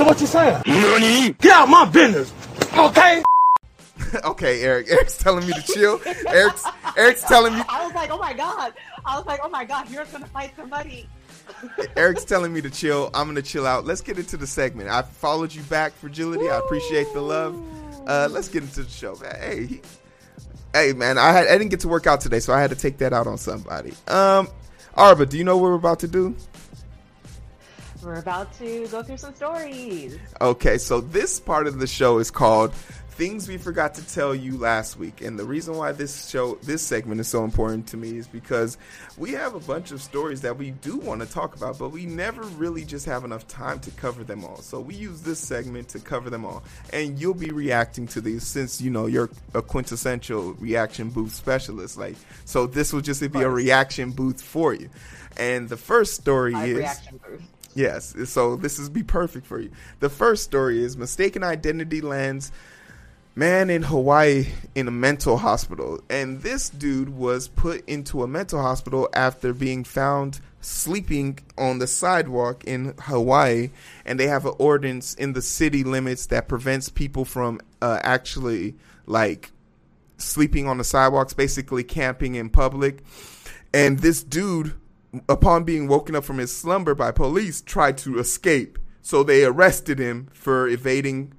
So what you saying? Nani? Get out my business, okay? Okay, Eric. Eric's telling me to chill. Eric's telling me. I was like, oh my god. You're gonna fight somebody. Eric's telling me to chill. I'm gonna chill out. Let's get into the segment. I followed you back, fragility. Woo. I appreciate the love. Let's get into the show, man. Hey, man. I didn't get to work out today, so I had to take that out on somebody. Arba, do you know what we're about to do? We're about to go through some stories. Okay, so this part of the show is called Things We Forgot to Tell You Last Week. And the reason why this segment is so important to me is because we have a bunch of stories that we do want to talk about, but we never really just have enough time to cover them all. So we use this segment to cover them all. And you'll be reacting to these since, you know, you're a quintessential reaction booth specialist. Like, so this will just be a reaction booth for you. And the first story is... reaction booth. Yes, so this is be perfect for you. The first story is mistaken identity lands man in Hawaii in a mental hospital. And this dude was put into a mental hospital after being found sleeping on the sidewalk in Hawaii. And they have an ordinance in the city limits that prevents people from actually like sleeping on the sidewalks, basically camping in public. And this dude, upon being woken up from his slumber by police, tried to escape. So they arrested him for evading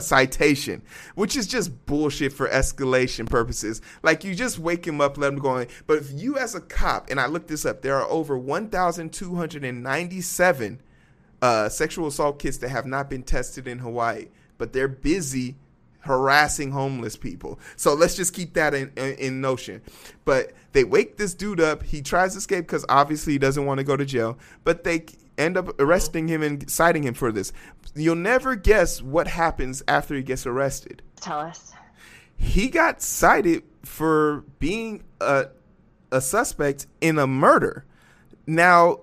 citation, which is just bullshit for escalation purposes. Like, you just wake him up, let him go in. But if you as a cop, and I looked this up, there are over 1,297 sexual assault kits that have not been tested in Hawaii, but they're busy harassing homeless people. So let's just keep that in notion. But they wake this dude up. He tries to escape because obviously he doesn't want to go to jail. But they end up arresting him and citing him for this. You'll never guess what happens after he gets arrested. Tell us. He got cited for being a suspect in a murder. Now,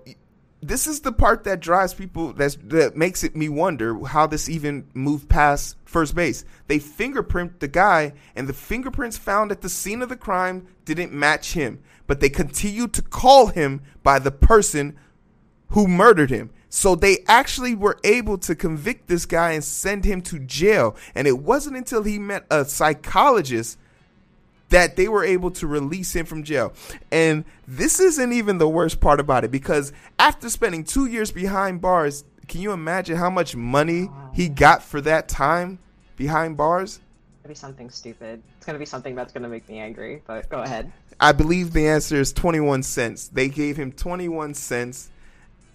this is the part that drives people, that makes it me wonder how this even moved past first base. They fingerprint the guy, and the fingerprints found at the scene of the crime didn't match him. But they continued to call him by the person who murdered him. So they actually were able to convict this guy and send him to jail. And it wasn't until he met a psychologist that they were able to release him from jail. And this isn't even the worst part about it, because after spending 2 years behind bars, can you imagine how much money he got for that time behind bars? It's going to be something stupid. It's going to be something that's going to make me angry, but go ahead. I believe the answer is 21 cents. They gave him 21 cents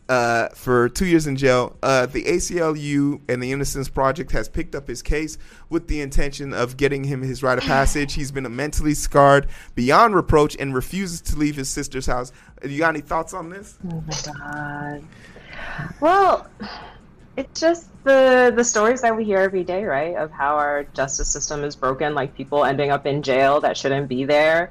for 2 years in jail. The ACLU and the Innocence Project has picked up his case with the intention of getting him his rite of passage. He's been mentally scarred beyond reproach and refuses to leave his sister's house. You got any thoughts on this? Oh my god. Well, it's just the stories that we hear every day, right? Of how our justice system is broken, like people ending up in jail that shouldn't be there.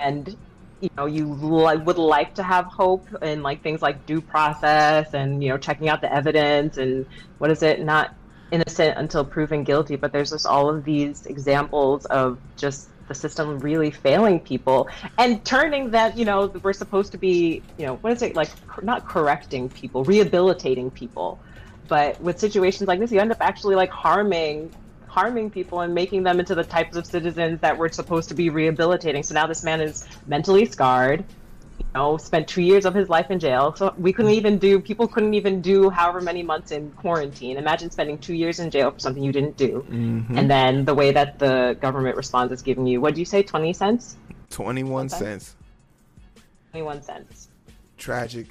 And you know, you would like to have hope in like things like due process and, you know, checking out the evidence and what is it? Not innocent until proven guilty. But there's just all of these examples of just the system really failing people and turning that, you know, we're supposed to be, you know, what is it? Like not correcting people, rehabilitating people. But with situations like this, you end up actually like harming people and making them into the types of citizens that we're supposed to be rehabilitating. So now this man is mentally scarred, you know, spent 2 years of his life in jail. So people couldn't even do however many months in quarantine. Imagine spending 2 years in jail for something you didn't do. Mm-hmm. And then the way that the government responds is giving you, what did you say, 20 cents? 21 cents. 21 cents. Tragic.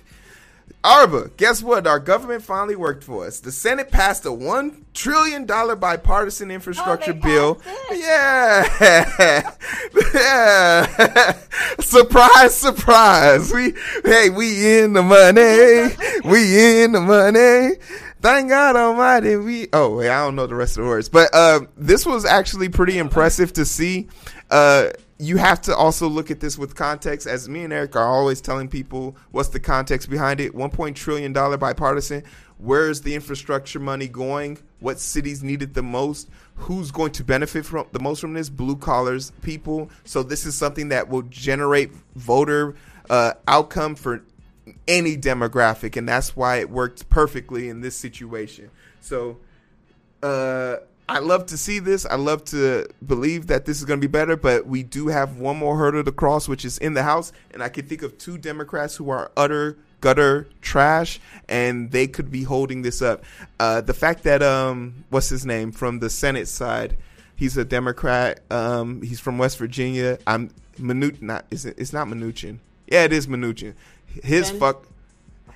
Arba, guess what? Our government finally worked for us. The Senate passed a $1 trillion bipartisan infrastructure bill. Yeah. Yeah. Surprise, surprise. We in the money. We in the money. Thank God Almighty. I don't know the rest of the words. But this was actually pretty impressive to see. You have to also look at this with context. As me and Eric are always telling people, what's the context behind it? $1 trillion bipartisan. Where's the infrastructure money going? What cities need it the most? Who's going to benefit from the most from this? Blue collars people. So this is something that will generate voter outcome for any demographic. And that's why it worked perfectly in this situation. So I love to see this. I love to believe that this is going to be better, but we do have one more hurdle to cross, which is in the House. And I can think of two Democrats who are utter gutter trash, and they could be holding this up. The fact that, what's his name, from the Senate side, he's a Democrat. He's from West Virginia. It's not Manchin. Yeah, it is Manchin.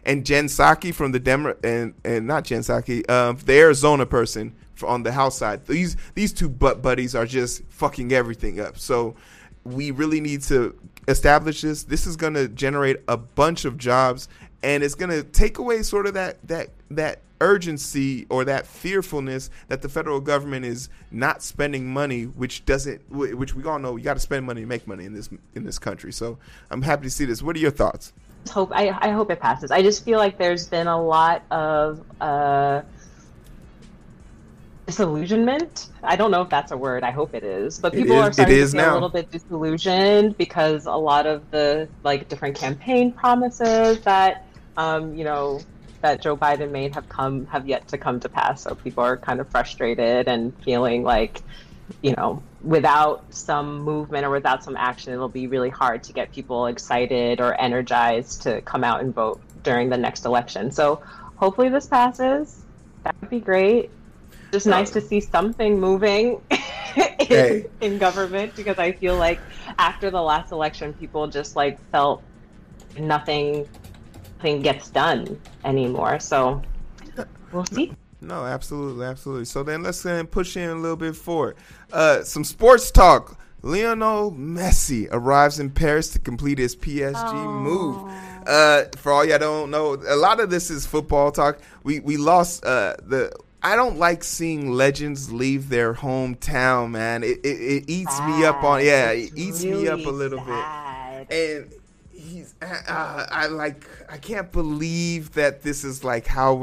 And Jen Psaki from the not Jen Psaki, the Arizona person on the House side. These two butt buddies are just fucking everything up. So we really need to establish this. This is going to generate a bunch of jobs, and it's going to take away sort of that urgency or that fearfulness that the federal government is not spending money, which we all know you got to spend money to make money in this country. So I'm happy to see this. What are your thoughts? I hope it passes. I just feel like there's been a lot of disillusionment. I don't know if that's a word. I hope it is. But people are starting to feel a little bit disillusioned because a lot of the different campaign promises that that Joe Biden made have yet to come to pass. So people are kind of frustrated and feeling like, without some movement or without some action, it'll be really hard to get people excited or energized to come out and vote during the next election. So hopefully this passes. That would be great. Just nice to see something moving in government, because I feel like after the last election, people just felt nothing gets done anymore. So we'll see. No, absolutely, absolutely. So then let's push in a little bit forward. Some sports talk. Lionel Messi arrives in Paris to complete his PSG move. For all y'all don't know, a lot of this is football talk. We lost I don't like seeing legends leave their hometown, man. It eats me up a little bit. And he's I can't believe that this is how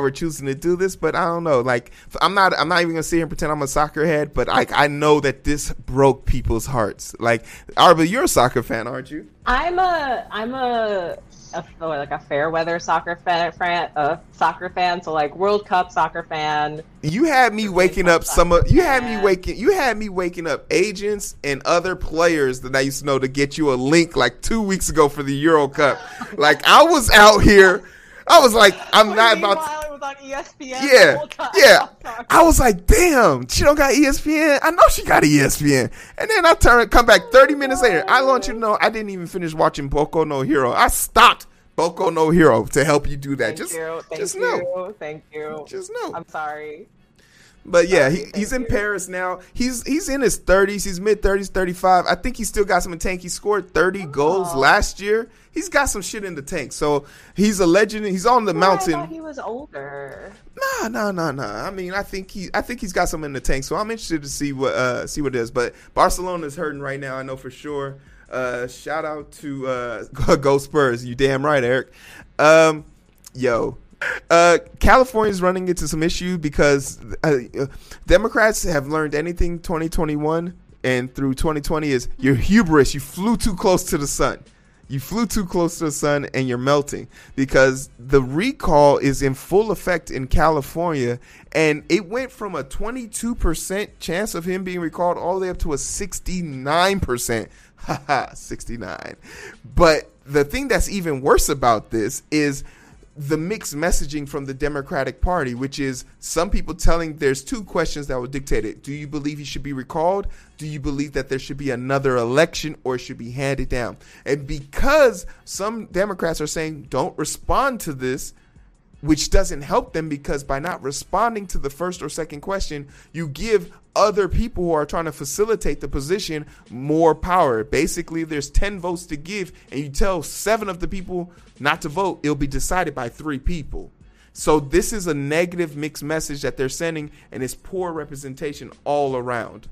we're choosing to do this, but I don't know. I'm not even gonna sit here and pretend I'm a soccer head, but I know that this broke people's hearts. Arba, you're a soccer fan, aren't you? I'm a fair weather soccer fan. So World Cup soccer fan. You had me waking up agents and other players that I used to know to get you a link 2 weeks ago for the Euro Cup. I was out here. I was like, I'm not about to. It was on ESPN. Yeah. I was like, damn, she don't got ESPN. I know she got ESPN. And then I come back 30 minutes later. I want you to know I didn't even finish watching Boku no Hero. I stopped Boku no Hero to help you do that. Thank you. I'm sorry. But yeah, he's in Paris now. He's in his 30s. He's mid-30s, 35. I think he still got some in the tank. He scored 30 goals last year. He's got some shit in the tank. So he's a legend. He's on the mountain. I thought he was older. Nah. I mean, I think he's got some in the tank. So I'm interested to see what it is. But Barcelona is hurting right now. I know for sure. Shout out to Go Spurs. You damn right, Eric. California's running into some issue because Democrats have learned anything 2021 and through 2020 is your hubris. You flew too close to the sun. You flew too close to the sun and you're melting, because the recall is in full effect in California, and it went from a 22% chance of him being recalled all the way up to a 69%. 69. But the thing that's even worse about this is the mixed messaging from the Democratic Party, which is some people telling there's two questions that will dictate it. Do you believe he should be recalled? Do you believe that there should be another election, or it should be handed down? And because some Democrats are saying don't respond to this, which doesn't help them, because by not responding to the first or second question, you give other people who are trying to facilitate the position more power. Basically, there's 10 votes to give, and you tell 7 of the people not to vote, it'll be decided by 3 people. So this is a negative mixed message that they're sending, and it's poor representation all around.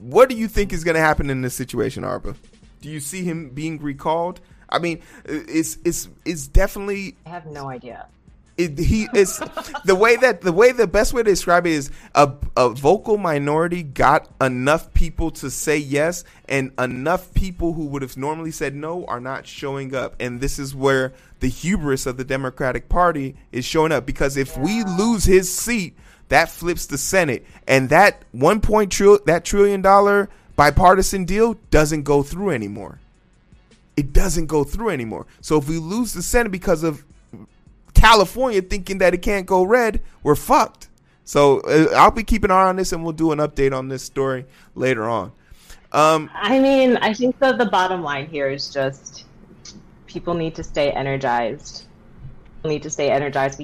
What do you think is going to happen in this situation, Arba? Do you see him being recalled? I mean, it's definitely. I have no idea. It's the best way to describe it is a vocal minority got enough people to say yes, and enough people who would have normally said no are not showing up. And this is where the hubris of the Democratic Party is showing up, because if we lose his seat, that flips the Senate, and that $1 trillion bipartisan deal doesn't go through anymore. It doesn't go through anymore. So if we lose the Senate because of California thinking that it can't go red, we're fucked. So I'll be keeping an eye on this, and we'll do an update on this story later on. I think that the bottom line here is just people need to stay energized. We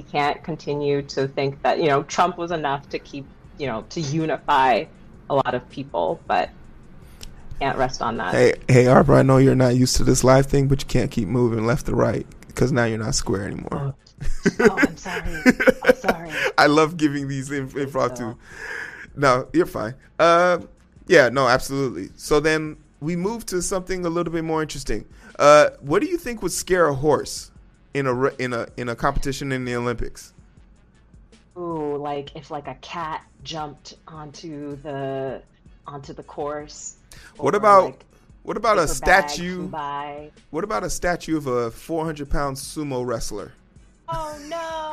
can't continue to think that, Trump was enough to keep, to unify a lot of people, but can't rest on that. Hey, Arbor, I know you're not used to this live thing, but you can't keep moving left to right, because now you're not square anymore. Oh, I'm sorry. I love giving these impromptu. No, you're fine. Absolutely. So then we move to something a little bit more interesting. What do you think would scare a horse in a competition in the Olympics? Ooh, like if a cat jumped onto the course. What about a statue of a 400-pound sumo wrestler? Oh no!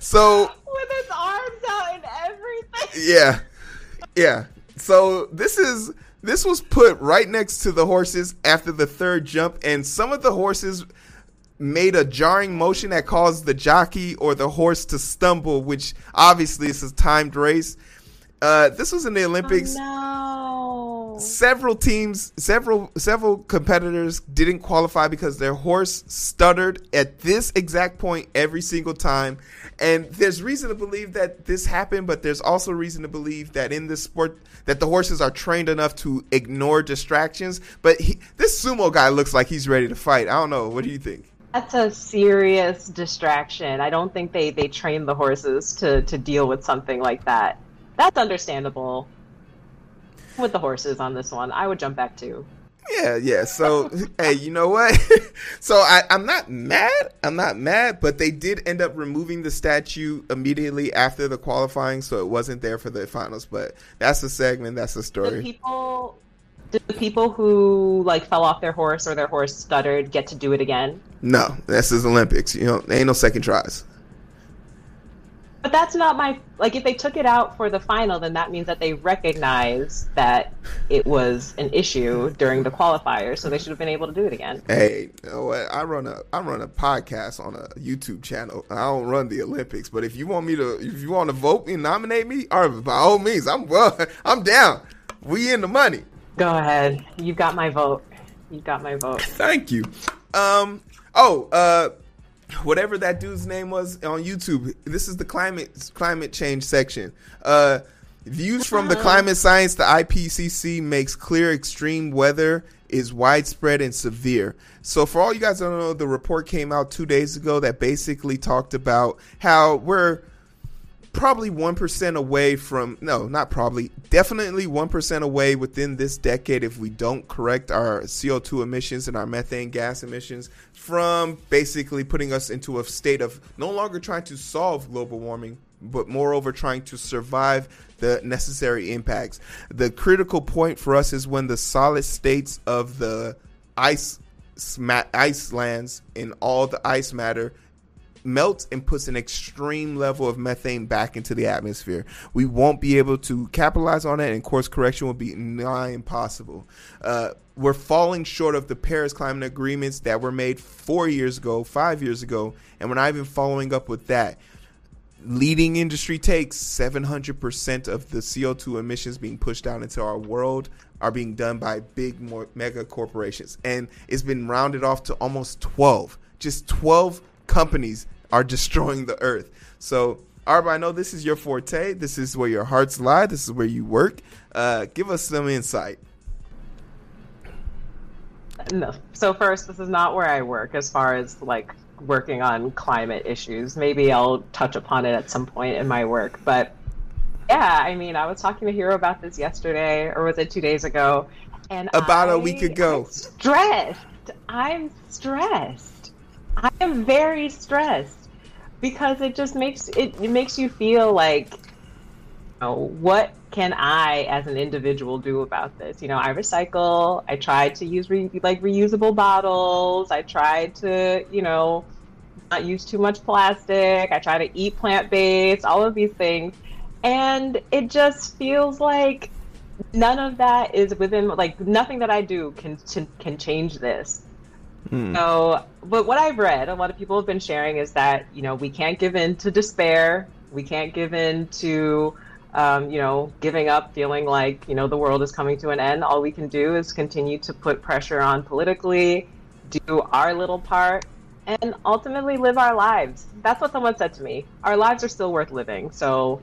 So with his arms out and everything. Yeah. So this was put right next to the horses after the third jump, and some of the horses made a jarring motion that caused the jockey or the horse to stumble, which obviously is a timed race. This was in the Olympics. Oh, no. Several competitors didn't qualify because their horse stuttered at this exact point every single time. And there's reason to believe that this happened, but there's also reason to believe that in this sport that the horses are trained enough to ignore distractions. But this sumo guy looks like he's ready to fight. I don't know. What do you think? That's a serious distraction. I don't think they train the horses to deal with something like that. That's understandable. With the horses on this one, I would jump back too. Yeah. So, hey, you know what? So I'm not mad, but they did end up removing the statue immediately after the qualifying, so it wasn't there for the finals. But that's the segment. That's the story. Did the people who fell off their horse or their horse stuttered get to do it again? No, this is Olympics. There ain't no second tries. But that's not my if they took it out for the final, then that means that they recognize that it was an issue during the qualifiers, so they should have been able to do it again. Hey, you know what? I run a podcast on a YouTube channel. I don't run the Olympics, but if you want to vote and nominate me, by all means, I'm down. We in the money. Go ahead. You've got my vote. Thank you. Whatever that dude's name was on YouTube, this is the climate change section. Views from the climate science, the IPCC makes clear extreme weather is widespread and severe. So for all you guys that don't know, the report came out 2 days ago that basically talked about how we're probably 1% away from, no, not probably, definitely 1% away within this decade if we don't correct our CO2 emissions and our methane gas emissions from basically putting us into a state of no longer trying to solve global warming, but moreover trying to survive the necessary impacts. The critical point for us is when the solid states of the ice lands and all the ice matter melts and puts an extreme level of methane back into the atmosphere. We won't be able to capitalize on it, and course correction will be nigh impossible. We're falling short of the Paris Climate Agreements that were made 5 years ago, and we're not even following up with that. Leading industry takes 700% of the CO2 emissions being pushed down into our world are being done by big mega corporations, and it's been rounded off to almost 12. Just 12 companies are destroying the earth. So, Arba, I know this is your forte. This is where your hearts lie. This is where you work. Give us some insight. No. So first, this is not where I work as far as working on climate issues. Maybe I'll touch upon it at some point in my work. But yeah, I was talking to Hero about this yesterday, or was it 2 days ago? And about a week ago. Stressed. I'm stressed. I am very stressed because it just makes it makes you feel like, what can I as an individual do about this? You know, I recycle. I try to use reusable bottles. I try to, not use too much plastic. I try to eat plant-based, all of these things. And it just feels like none of that is within, like, nothing that I do can change this. So, but what I've read, a lot of people have been sharing is that, we can't give in to despair. We can't give in to, giving up, feeling like, the world is coming to an end. All we can do is continue to put pressure on politically, do our little part, and ultimately live our lives. That's what someone said to me. Our lives are still worth living. So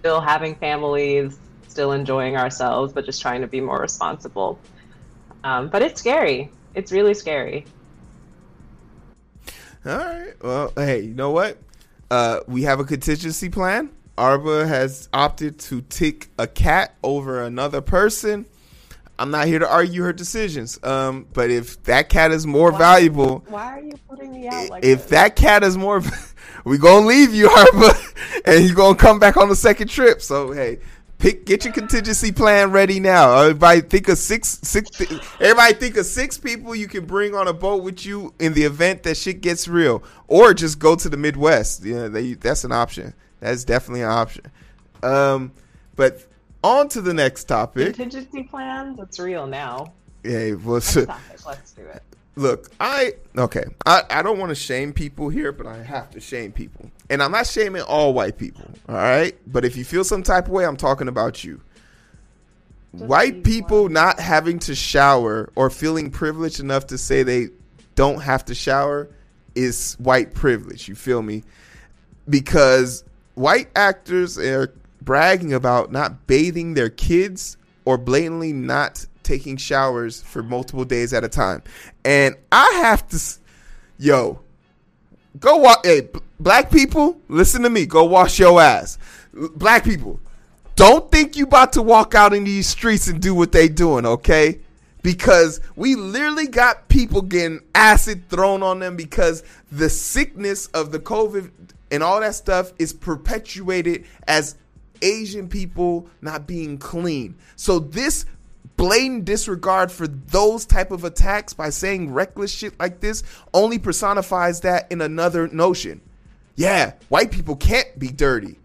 still having families, still enjoying ourselves, but just trying to be more responsible. But it's scary. It's really scary. All right. Well, hey, you know what? We have a contingency plan. Arba has opted to tick a cat over another person. I'm not here to argue her decisions, but if that cat is more valuable, why are you putting me out like this? If that cat is more, we're gonna leave you, Arba, and you're gonna come back on the second trip. So hey, get your contingency plan ready now. Everybody think of six people you can bring on a boat with you in the event that shit gets real, or just go to the Midwest. Yeah, that's an option. That's definitely an option. But on to the next topic. Contingency plans. It's real now. Yeah, let's do it. Look, I don't want to shame people here, but I have to shame people. And I'm not shaming all white people, all right? But if you feel some type of way, I'm talking about you. Just white people not having to shower or feeling privileged enough to say they don't have to shower is white privilege. You feel me? Because white actors are bragging about not bathing their kids or blatantly not taking showers for multiple days at a time. And I have to, go wash. Hey, black people, listen to me. Go wash your ass. Black people, don't think you about to walk out in these streets and do what they doing, okay? Because we literally got people getting acid thrown on them because the sickness of the COVID and all that stuff is perpetuated as Asian people not being clean. So this blatant disregard for those type of attacks by saying reckless shit like this only personifies that in another notion. Yeah, white people can't be dirty.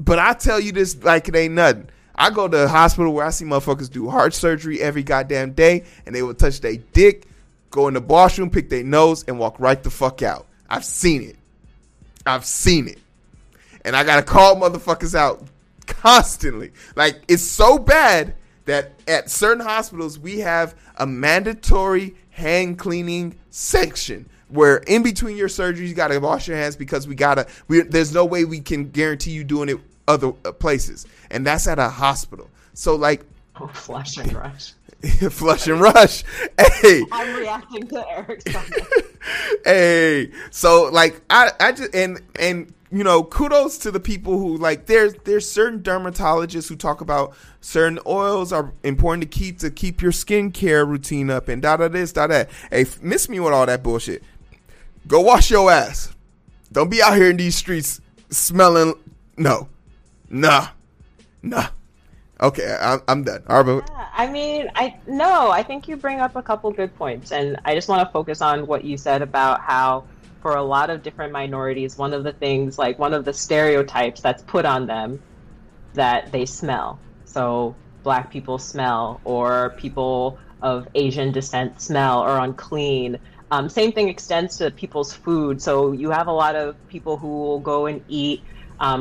But I tell you this like it ain't nothing. I go to a hospital where I see motherfuckers do heart surgery every goddamn day, and they will touch their dick, go in the bathroom, pick their nose, and walk right the fuck out. I've seen it. And I gotta call motherfuckers out constantly. Like, it's so bad that at certain hospitals, we have a mandatory hand cleaning section where in between your surgeries, you got to wash your hands because there's no way we can guarantee you doing it other places. And that's at a hospital. So like, flush and rush. Flush and rush. Hey, I'm reacting to Eric's comment. Hey, so like, I just, and kudos to the people who, like, there's certain dermatologists who talk about certain oils are important to keep your skincare routine up and da da this, da that. Hey, miss me with all that bullshit. Go wash your ass. Don't be out here in these streets smelling. No. Nah. Okay, I'm done. Arba. Yeah, I think you bring up a couple good points, and I just want to focus on what you said about how for a lot of different minorities, one of the stereotypes that's put on them that they smell. So black people smell, or people of Asian descent smell, or unclean. Same thing extends to people's food. So you have a lot of people who will go and eat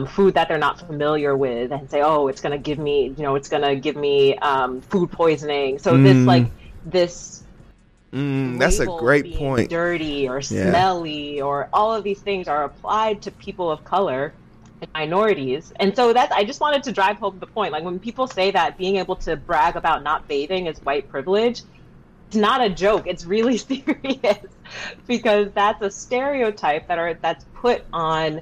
food that they're not familiar with and say, oh, it's going to give me food poisoning. So that's a great point. Dirty or smelly or all of these things are applied to people of color and minorities. And so I just wanted to drive home the point. Like, when people say that being able to brag about not bathing is white privilege, it's not a joke. It's really serious because that's a stereotype that's put on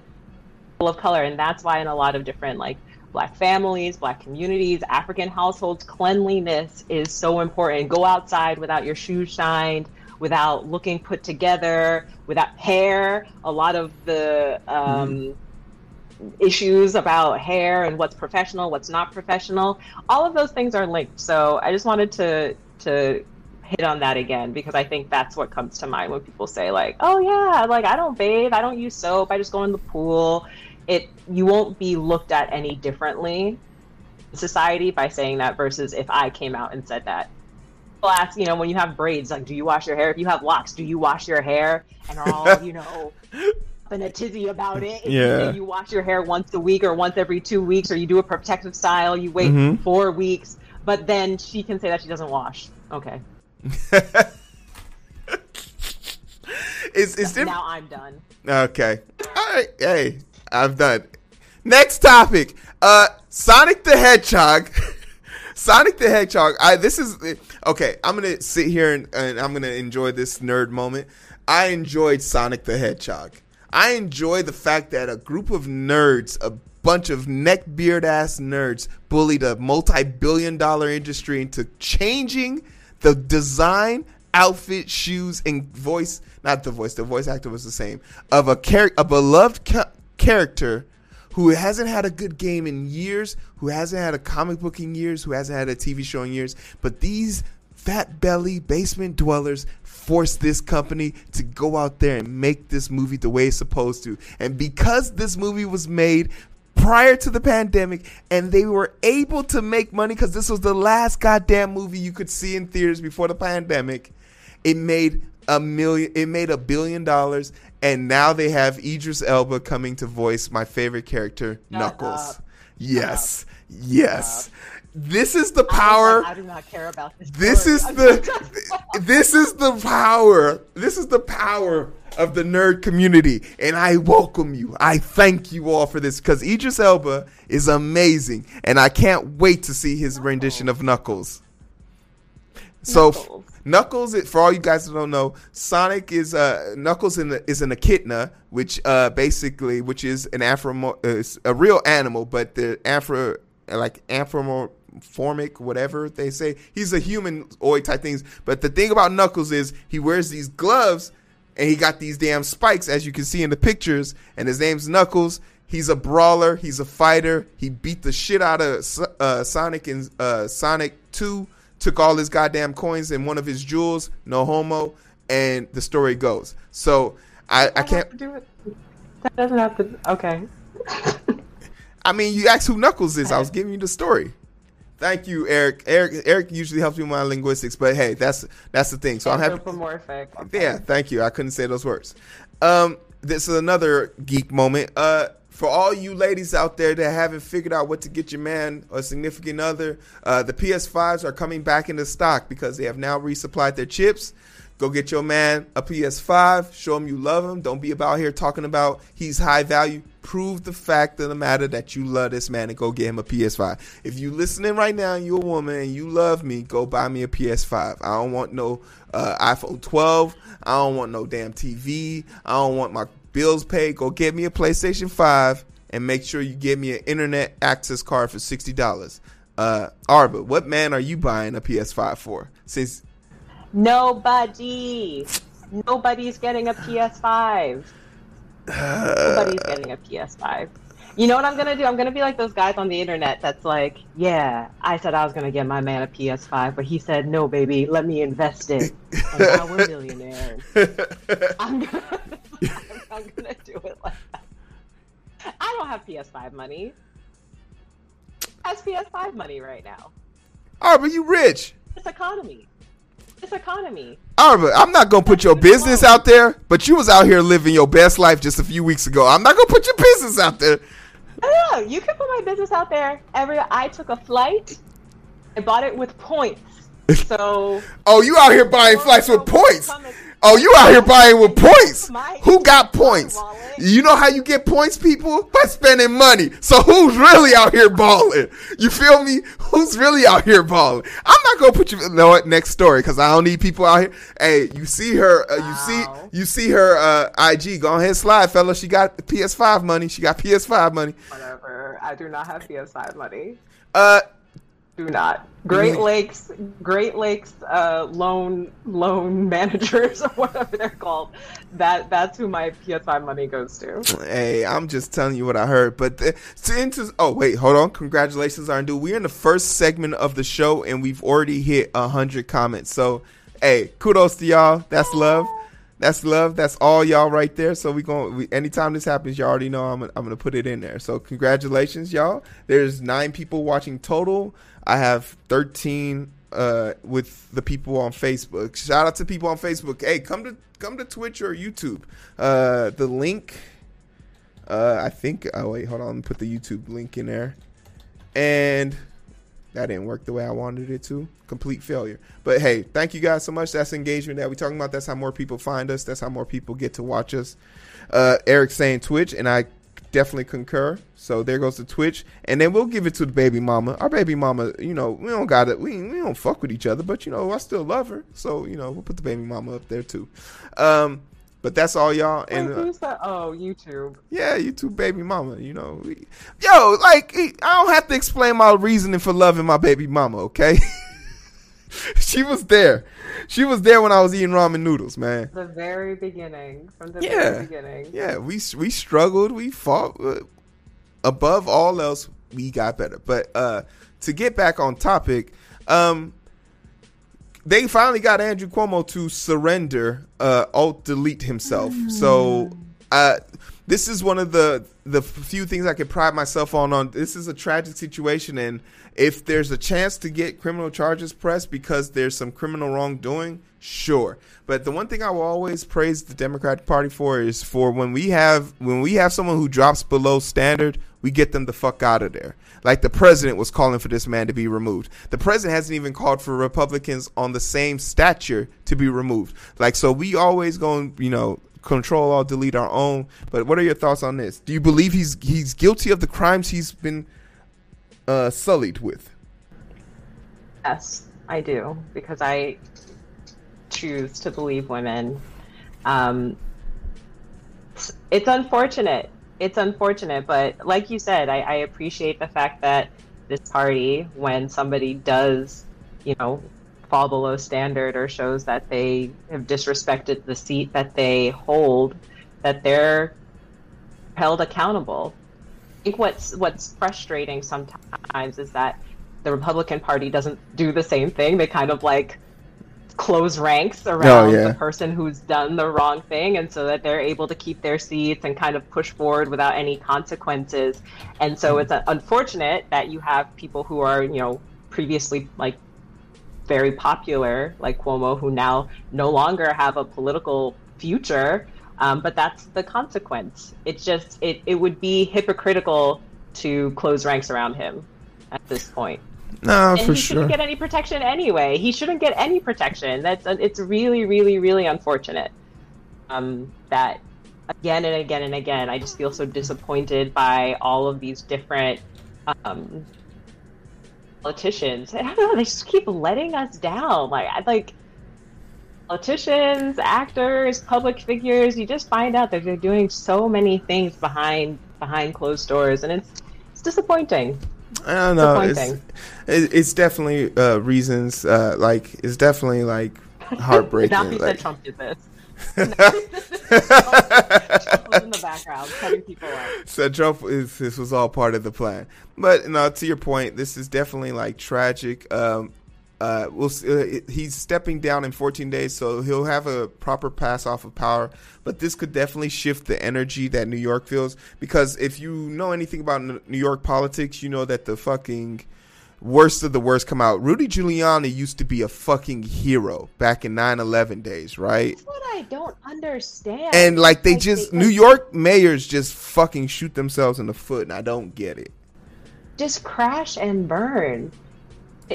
people of color. And that's why in a lot of different, like, Black families, Black communities, African households. Cleanliness is so important. Go outside without your shoes shined, without looking put together, without hair. A lot of the issues about hair and what's professional, what's not professional, all of those things are linked. So I just wanted to hit on that again, because I think that's what comes to mind when people say like, oh yeah, like I don't bathe, I don't use soap, I just go in the pool. You won't be looked at any differently in society by saying that versus if I came out and said that. People ask, you know, when you have braids, like, do you wash your hair? If you have locks, do you wash your hair? And are all, you know, up in a tizzy about it. Yeah. You wash your hair once a week or once every 2 weeks, or you do a protective style, you wait 4 weeks, but then she can say that she doesn't wash. Okay. Now I'm done. Okay. All right. Hey, I'm done. Next topic. Sonic the Hedgehog. Sonic the Hedgehog. Okay, I'm going to sit here and I'm going to enjoy this nerd moment. I enjoyed Sonic the Hedgehog. I enjoy the fact that a group of nerds, a bunch of neckbeard-ass nerds, bullied a multi-billion-dollar industry into changing the design, outfit, shoes, and voice, not the voice, the voice actor was the same, of a beloved character who hasn't had a good game in years, who hasn't had a comic book in years, who hasn't had a TV show in years. But these fat-belly basement dwellers force this company to go out there and make this movie the way it's supposed to. And because this movie was made prior to the pandemic, and they were able to make money because this was the last goddamn movie you could see in theaters before the pandemic, it made $1 billion, and now they have Idris Elba coming to voice my favorite character, Knuckles. Yes. Yes. This is the power. I do not care about this. This is the power. This is the power of the nerd community, and I welcome you. I thank you all for this, because Idris Elba is amazing, and I can't wait to see his rendition of Knuckles. So Knuckles, for all you guys who don't know, Sonic is Knuckles is an echidna, which is an a real animal, but the anthropomorphic, whatever they say, he's a humanoid type things. But the thing about Knuckles is he wears these gloves, and he got these damn spikes, as you can see in the pictures. And his name's Knuckles. He's a brawler. He's a fighter. He beat the shit out of Sonic in Sonic 2. Took all his goddamn coins and one of his jewels. No homo. And the story goes. So I can't do it. That doesn't have to. Okay. I mean, you asked who Knuckles is. I was giving you the story. Thank you, Eric. Eric usually helps me with my linguistics, but hey, that's the thing. So I'm happy. Anthropomorphic. Okay. Yeah, thank you. I couldn't say those words. This is another geek moment. For all you ladies out there that haven't figured out what to get your man or significant other, the PS5s are coming back into stock because they have now resupplied their chips. Go get your man a PS5. Show him you love him. Don't be about here talking about he's high value. Prove the fact of the matter that you love this man and go get him a PS5. If you listening right now and you're a woman and you love me, go buy me a PS5. I don't want no iPhone 12. I don't want no damn TV. I don't want my bills paid. Go get me a PlayStation 5 and make sure you get me an internet access card for $60. Arba, what man are you buying a PS5 for? Since nobody's getting a PS5. Nobody's getting a PS5. You know what I'm gonna do? I'm gonna be like those guys on the internet that's like, yeah, I said I was gonna get my man a PS5, but he said, no, baby, let me invest it. And now we're millionaires. I'm gonna do it like that. I don't have PS5 money. That's PS5 money right now. Oh, but you rich. This economy. Arba, I'm not going to put your business out there, but you was out here living your best life just a few weeks ago. I'm not going to put your business out there. No, you can put my business out there. I took a flight. I bought it with points. So. Oh, you out here buying flights with points. Oh, you out here buying with points. Who got points? You know how you get points, people? By spending money. So who's really out here balling? You feel me? Who's really out here balling? I'm not gonna put you. No, what? Next story, because I don't need people out here. Hey, you see her? Wow. You see her? IG. Go ahead, slide, fella. She got PS5 money. Whatever. I do not have CSI money. Do not. Great Lakes loan managers or whatever they're called. That's who my PSI money goes to. Hey, I'm just telling you what I heard. But oh wait, hold on. Congratulations, Arndu. We're in the first segment of the show and we've already hit 100 comments. So hey, kudos to y'all. That's love. That's love. That's all y'all right there. So we anytime this happens, y'all already know I'm gonna put it in there. So congratulations, y'all. There's 9 people watching total. I have 13 with the people on Facebook. Shout out to people on Facebook. Hey, come to Twitch or YouTube. The link. I think. Oh wait, hold on. Let me put the YouTube link in there. And that didn't work the way I wanted it to. Complete failure. But hey, thank you guys so much. That's engagement that we're talking about. That's how more people find us. That's how more people get to watch us. Eric's saying Twitch, and I definitely concur. So there goes the Twitch. And then we'll give it to the baby mama. Our baby mama, you know, we don't got it. We don't fuck with each other, but, you know, I still love her. So, you know, we'll put the baby mama up there, too. But that's all, y'all. And wait, who's that? Oh, YouTube. Yeah, YouTube baby mama, you know. Yo, like, I don't have to explain my reasoning for loving my baby mama, okay? She was there. She was there when I was eating ramen noodles, man. The very beginning. From the very beginning. Yeah, we struggled. We fought. Above all else, we got better. But to get back on topic, they finally got Andrew Cuomo to surrender, alt-delete himself. So this is one of the few things I can pride myself on. This is a tragic situation, and if there's a chance to get criminal charges pressed because there's some criminal wrongdoing, sure. But the one thing I will always praise the Democratic Party for is for when we have someone who drops below standard, we get them the fuck out of there. Like, the president was calling for this man to be removed. The president hasn't even called for Republicans on the same stature to be removed. Like, so we always going, you know, control all, delete our own. But what are your thoughts on this? Do you believe he's guilty of the crimes he's been sullied with? Yes, I do, because I choose to believe women. It's unfortunate. It's unfortunate, but like you said, I appreciate the fact that this party, when somebody does, you know, fall below standard or shows that they have disrespected the seat that they hold, that they're held accountable. I think what's frustrating sometimes is that the Republican Party doesn't do the same thing. They kind of like close ranks around the person who's done the wrong thing, and so that they're able to keep their seats and kind of push forward without any consequences. And so it's unfortunate that you have people who are, you know, previously like very popular, like Cuomo, who now no longer have a political future, but that's the consequence. It's just it would be hypocritical to close ranks around him at this point. No, and for sure. He shouldn't get any protection anyway. He shouldn't get any protection. It's really, really, really unfortunate. That again and again and again, I just feel so disappointed by all of these different politicians. I don't know. They just keep letting us down. Like politicians, actors, public figures. You just find out that they're doing so many things behind closed doors, and it's disappointing. I don't know. It's definitely reasons. Like, it's definitely like heartbreaking. Nafi said Trump did this. Trump was in the background cutting people out. So Trump this was all part of the plan. But no, to your point, this is definitely like tragic. He's stepping down in 14 days, so he'll have a proper pass off of power. But this could definitely shift the energy that New York feels, because if you know anything about New York politics, you know that the fucking worst of the worst come out. Rudy Giuliani used to be a fucking hero back in 9/11 days, right? That's what I don't understand. And like New York mayors just fucking shoot themselves in the foot, and I don't get it. Just crash and burn.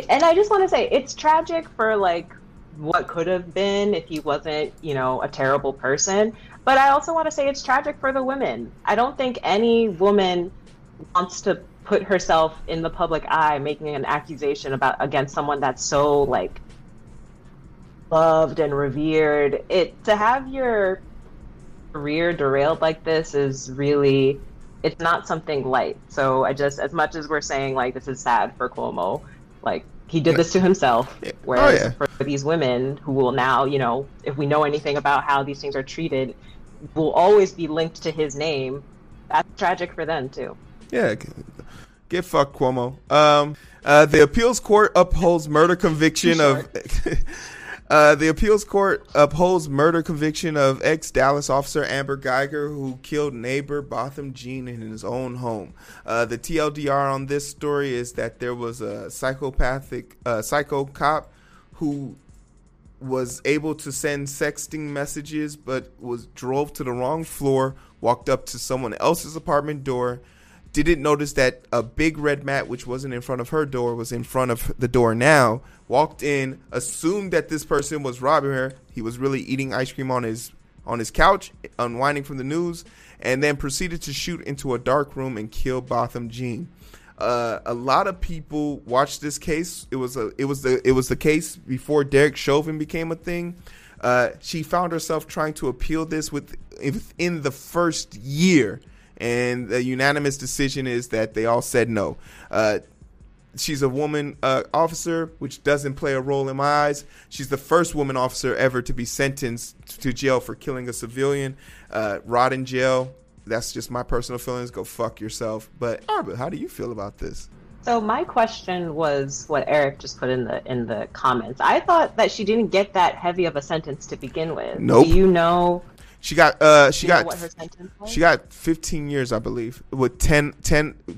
And I just want to say, it's tragic for, like, what could have been if he wasn't, you know, a terrible person. But I also want to say it's tragic for the women. I don't think any woman wants to put herself in the public eye making an accusation against someone that's so, like, loved and revered. To have your career derailed like this is really... it's not something light. So I just, as much as we're saying like this is sad for Cuomo, like he did this to himself. Whereas for these women who will now, you know, if we know anything about how these things are treated, will always be linked to his name. That's tragic for them too. Yeah. Get fucked, Cuomo. The appeals court upholds murder conviction of the appeals court upholds murder conviction of ex-Dallas officer Amber Geiger, who killed neighbor Botham Jean in his own home. The TLDR on this story is that there was a psycho cop who was able to send sexting messages, but drove to the wrong floor, walked up to someone else's apartment door, didn't notice that a big red mat, which wasn't in front of her door, was in front of the door now, walked in, assumed that this person was robbing her. He was really eating ice cream on his couch, unwinding from the news, and then proceeded to shoot into a dark room and kill Botham Jean. A lot of people watched this case. It was the case before Derek Chauvin became a thing. She found herself trying to appeal this within the first year. And the unanimous decision is that they all said no. She's a woman officer, which doesn't play a role in my eyes. She's the first woman officer ever to be sentenced to jail for killing a civilian. Rot in jail. That's just my personal feelings. Go fuck yourself. But Arba, how do you feel about this? So my question was what Eric just put in the comments. I thought that she didn't get that heavy of a sentence to begin with. Nope. Do you know? She got 15 years, I believe, with 10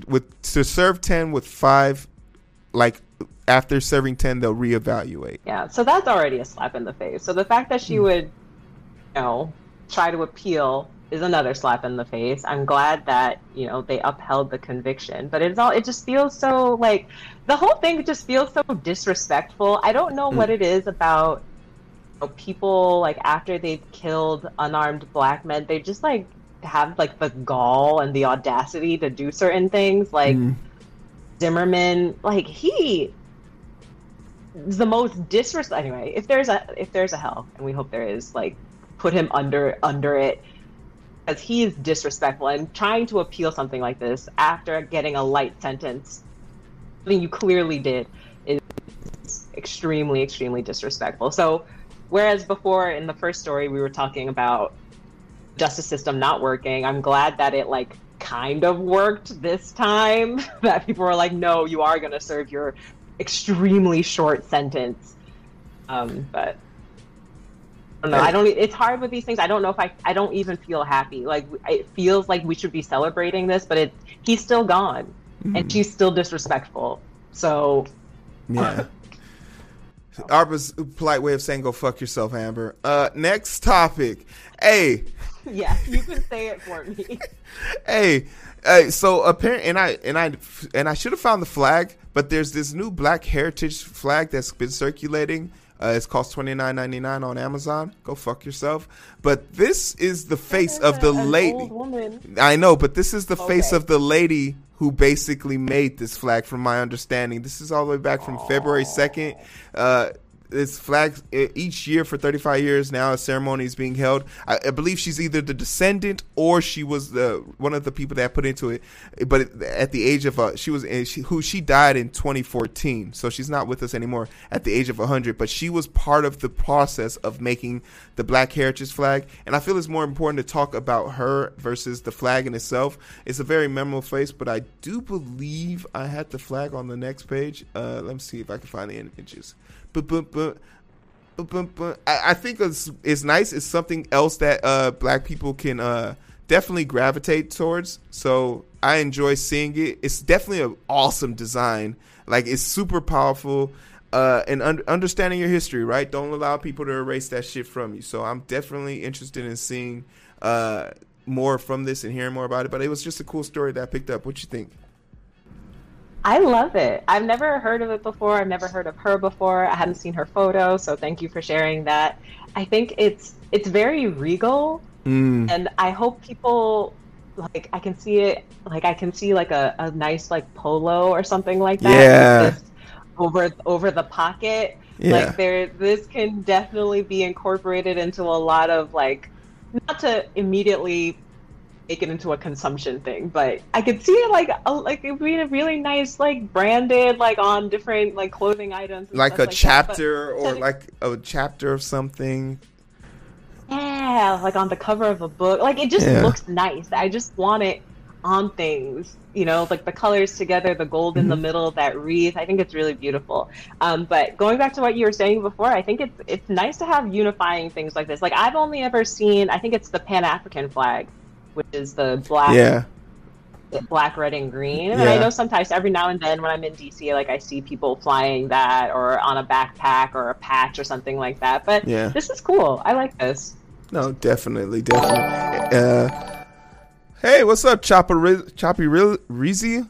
with to serve 10 with 5, like after serving 10 they'll reevaluate. Yeah, so that's already a slap in the face. So the fact that she would, you know, try to appeal is another slap in the face. I'm glad that, you know, they upheld the conviction, but it just feels so like the whole thing just feels so disrespectful. I don't know what it is about people, like, after they've killed unarmed black men, they just like have like the gall and the audacity to do certain things, like Zimmerman, like he's the most disrespect. Anyway, if there's a hell, and we hope there is, like, put him under it, because he is disrespectful. And trying to appeal something like this after getting a light sentence, something you clearly did, is extremely, extremely disrespectful. So whereas before in the first story we were talking about justice system not working, I'm glad that it like kind of worked this time. That people were like, no, you are going to serve your extremely short sentence. But I don't know. It's hard with these things. I don't know if I don't even feel happy. Like, it feels like we should be celebrating this, but he's still gone and she's still disrespectful. So yeah. Arba's polite way of saying go fuck yourself, Amber. Next topic. Hey. Yeah, you can say it for me. Hey, so apparently, and I should have found the flag, but there's this new Black Heritage flag that's been circulating. It's cost $29.99 on Amazon. Go fuck yourself. But this is the face of the lady. Old woman. I know, but this is the face of the lady who basically made this flag, from my understanding. This is all the way back from February 2nd. This flag, each year for 35 years now, a ceremony is being held. I believe she's either the descendant or she was one of the people that put into it. But at the age of she died in 2014, so she's not with us anymore at the age of 100. But she was part of the process of making the Black Heritage flag, and I feel it's more important to talk about her versus the flag in itself. It's a very memorable face, but I do believe I had the flag on the next page. Let me see if I can find the images. I think it's nice. It's something else that black people can definitely gravitate towards. So I enjoy seeing it. It's definitely an awesome design. Like, it's super powerful. And understanding your history, right? Don't allow people to erase that shit from you. So I'm definitely interested in seeing more from this and hearing more about it. But it was just a cool story that I picked up. What you think? I love it. I've never heard of it before. I've never heard of her before. I hadn't seen her photo, so thank you for sharing that. I think it's very regal, and I hope people, like, I can see it, like, I can see like a nice like polo or something like that. Yeah. Over the pocket. Yeah. Like, this can definitely be incorporated into a lot of, like, not to immediately make it into a consumption thing, but I could see it like it would be a really nice like branded like on different like clothing items, like a chapter or like a chapter of something. Yeah, like on the cover of a book. Like it just looks nice. I just want it on things, you know, like the colors together, the gold in the middle, that wreath. I think it's really beautiful. But going back to what you were saying before, I think it's nice to have unifying things like this. Like I've only ever seen, I think it's the Pan-African flag, which is the black, black, red, and green. And I know sometimes every now and then when I'm in DC, like I see people flying that or on a backpack or a patch or something like that. But this is cool. I like this. No, definitely. Hey, what's up, Choppy Rizzy?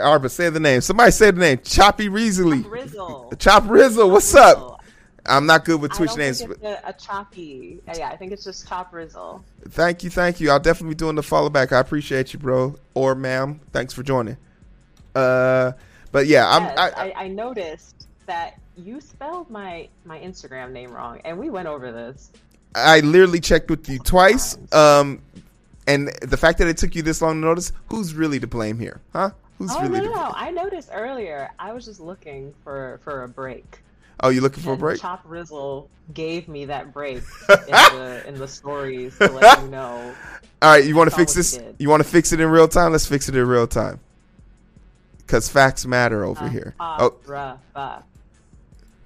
Arba, say the name. Somebody say the name. Choppy Rizzly. Chop Rizzle. What's up? I'm not good with Twitch names. Think it's a Choppy. Yeah, I think it's just Chop Rizzle. Thank you. I'll definitely be doing the follow back. I appreciate you, bro or ma'am. Thanks for joining. But yeah, I noticed that you spelled my Instagram name wrong, and we went over this. I literally checked with you twice. And the fact that it took you this long to notice, who's really to blame here? Huh? Who's really to blame? I noticed earlier. I was just looking for a break. Oh, you looking for a break? Chop Rizzle gave me that break in the stories to let you know. All right, you want to fix this? You want to fix it in real time? Let's fix it in real time. Because facts matter over here. Why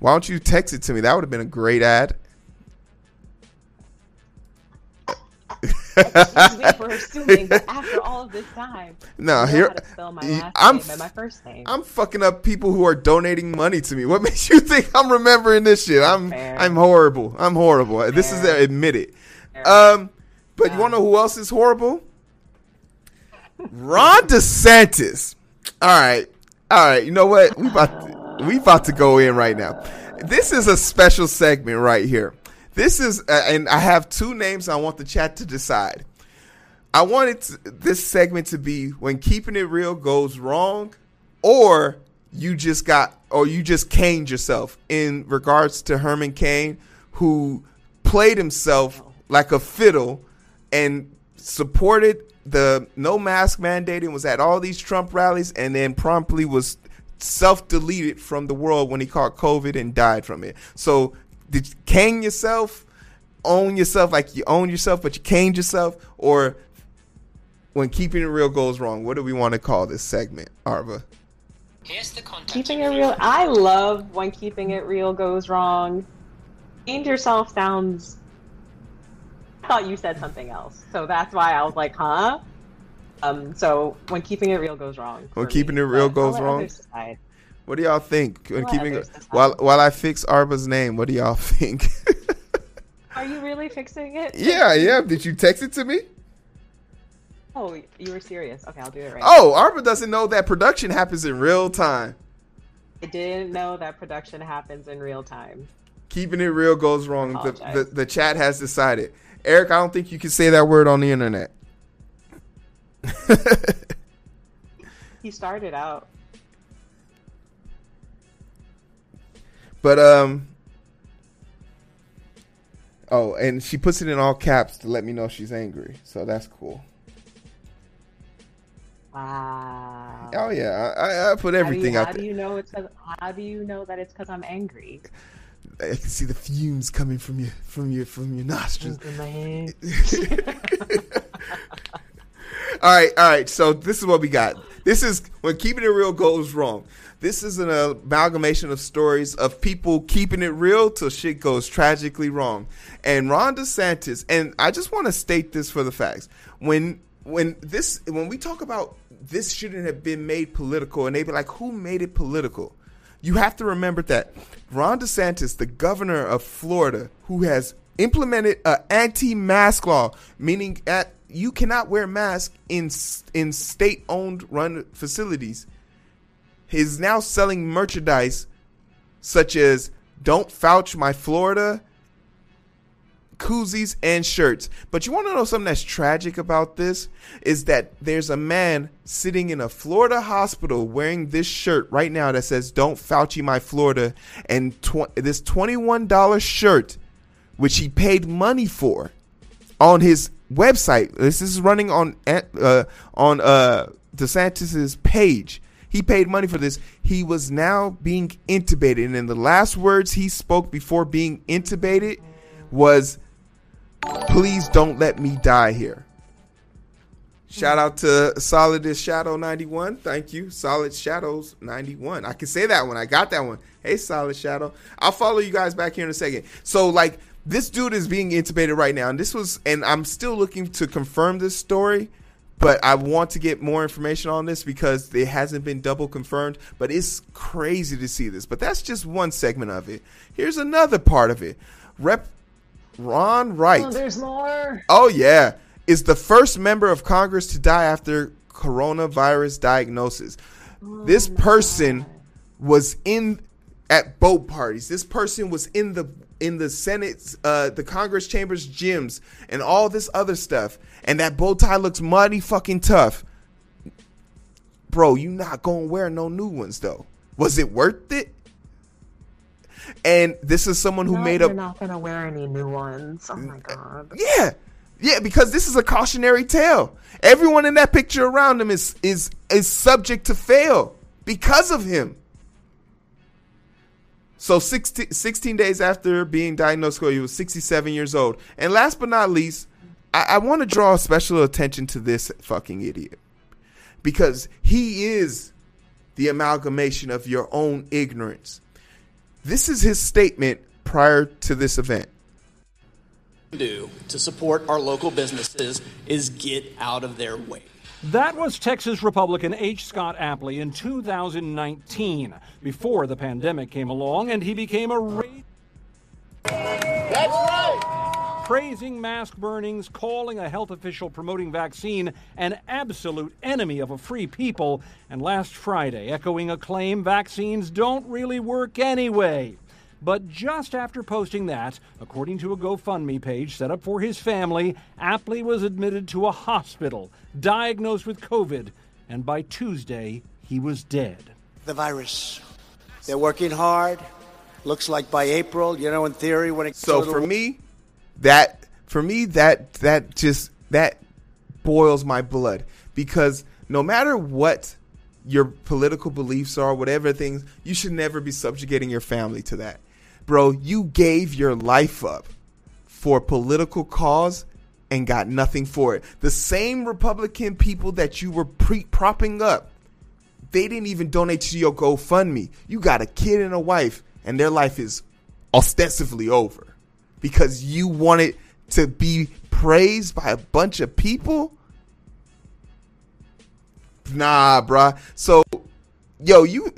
don't you text it to me? That would have been a great ad. Excuse me for assuming that after all of this time. No, here how to spell my last name and my first name. I'm fucking up people who are donating money to me. What makes you think I'm remembering this shit? I'm horrible. Fair. This is admitted. But you want to know who else is horrible? Ron DeSantis. All right. You know what? We about to go in right now. This is a special segment right here. This is, and I have two names I want the chat to decide. I wanted this segment to be when keeping it real goes wrong, or you just caned yourself in regards to Herman Cain, who played himself like a fiddle and supported the no mask mandate and was at all these Trump rallies and then promptly was self-deleted from the world when he caught COVID and died from it. So, did you cane yourself, own yourself like you own yourself, but you caned yourself? Or when keeping it real goes wrong, what do we want to call this segment, Arba? Here's the contact. Keeping it real. I love when keeping it real goes wrong. Caned yourself sounds. I thought you said something else, so that's why I was like, huh? So when keeping it real goes wrong. When keeping it real goes wrong. What do y'all think? While I fix Arba's name, what do y'all think? Are you really fixing it? Yeah, I am. Did you text it to me? Oh, you were serious. Okay, I'll do it right now. Oh, Arba doesn't know that production happens in real time. I didn't know that production happens in real time. Keeping it real goes wrong. The chat has decided. Eric, I don't think you can say that word on the internet. He started out. But, and she puts it in all caps to let me know she's angry. So that's cool. Wow. Oh, yeah. I put everything out there. How do you know that it's because I'm angry? I can see the fumes coming from your nostrils. All right. So this is what we got. This is when keeping it real goes wrong. This is an amalgamation of stories of people keeping it real till shit goes tragically wrong. And Ron DeSantis, and I just want to state this for the facts. When we talk about this shouldn't have been made political, and they be like, who made it political? You have to remember that Ron DeSantis, the governor of Florida, who has implemented an anti-mask law, meaning that you cannot wear masks in state-owned run facilities, is now selling merchandise such as Don't Fouch My Florida koozies and shirts. But you want to know something that's tragic about this is that there's a man sitting in a Florida hospital wearing this shirt right now that says Don't Fauci My Florida, and this $21 shirt, which he paid money for on his website. This is running on DeSantis's page. He paid money for this. He was now being intubated, and in the last words he spoke before being intubated was, "Please don't let me die here." Shout out to Solid Shadow 91. Thank you, Solid Shadows 91. I can say that one. I got that one. Hey, Solid Shadow. I'll follow you guys back here in a second. So, like, this dude is being intubated right now, and this was, and I'm still looking to confirm this story, but I want to get more information on this because it hasn't been double confirmed. But it's crazy to see this. But that's just one segment of it. Here's another part of it. Rep Ron Wright. Oh, there's more. Oh yeah. Is the first member of Congress to die after coronavirus diagnosis. Oh, this person was in at both parties. This person was in the Senate's, the Congress chambers, gyms, and all this other stuff. And that bow tie looks mighty fucking tough. Bro, you not gonna wear no new ones though. Was it worth it? And this is someone who made up. You're not gonna wear any new ones. Oh my god. Yeah. Yeah, because this is a cautionary tale. Everyone in that picture around him is subject to fail because of him. So 16 days after being diagnosed, he was 67 years old. And last but not least, I want to draw special attention to this fucking idiot. Because he is the amalgamation of your own ignorance. This is his statement prior to this event. Do to support our local businesses is get out of their way. That was Texas Republican H. Scott Appley in 2019, before the pandemic came along, and he became a That's right! Praising mask burnings, calling a health official promoting vaccine an absolute enemy of a free people, and last Friday echoing a claim vaccines don't really work anyway. But just after posting that, according to a GoFundMe page set up for his family, Appley was admitted to a hospital, diagnosed with COVID, and by Tuesday, he was dead. The virus. They're working hard. Looks like by April, you know, in theory, when it. So for me, that boils my blood, because no matter what your political beliefs are, whatever things, you should never be subjugating your family to that. Bro, you gave your life up for a political cause and got nothing for it. The same Republican people that you were propping up, they didn't even donate to your GoFundMe. You got a kid and a wife, and their life is ostensibly over because you wanted to be praised by a bunch of people? Nah, bruh. So, yo, you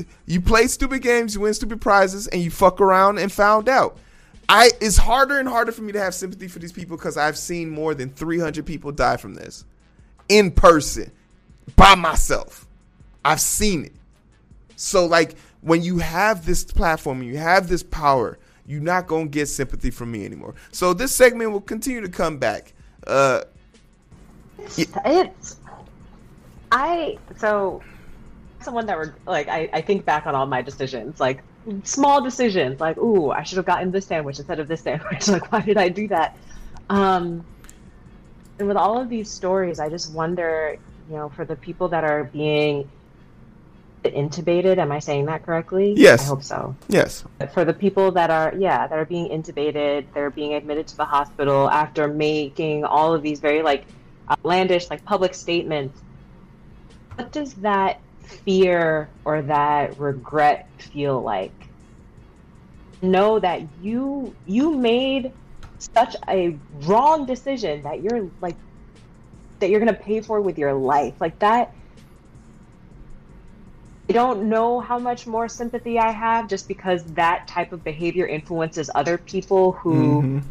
play stupid games, you win stupid prizes, and you fuck around and found out. It's harder and harder for me to have sympathy for these people because I've seen more than 300 people die from this in person by myself. I've seen it. So, like, when you have this platform, you have this power, you're not going to get sympathy from me anymore. So this segment will continue to come back. Someone that were like, I think back on all my decisions, like small decisions, like, ooh, I should have gotten this sandwich instead of this sandwich. Like, why did I do that? And with all of these stories, I just wonder, you know, for the people that are being intubated, am I saying that correctly? Yes. I hope so. Yes. For the people that are, that are being intubated, they're being admitted to the hospital after making all of these very like outlandish, like public statements. What does that fear or that regret feel like? Know that you made such a wrong decision that you're going to pay for with your life. Like that, I don't know how much more sympathy I have just because that type of behavior influences other people who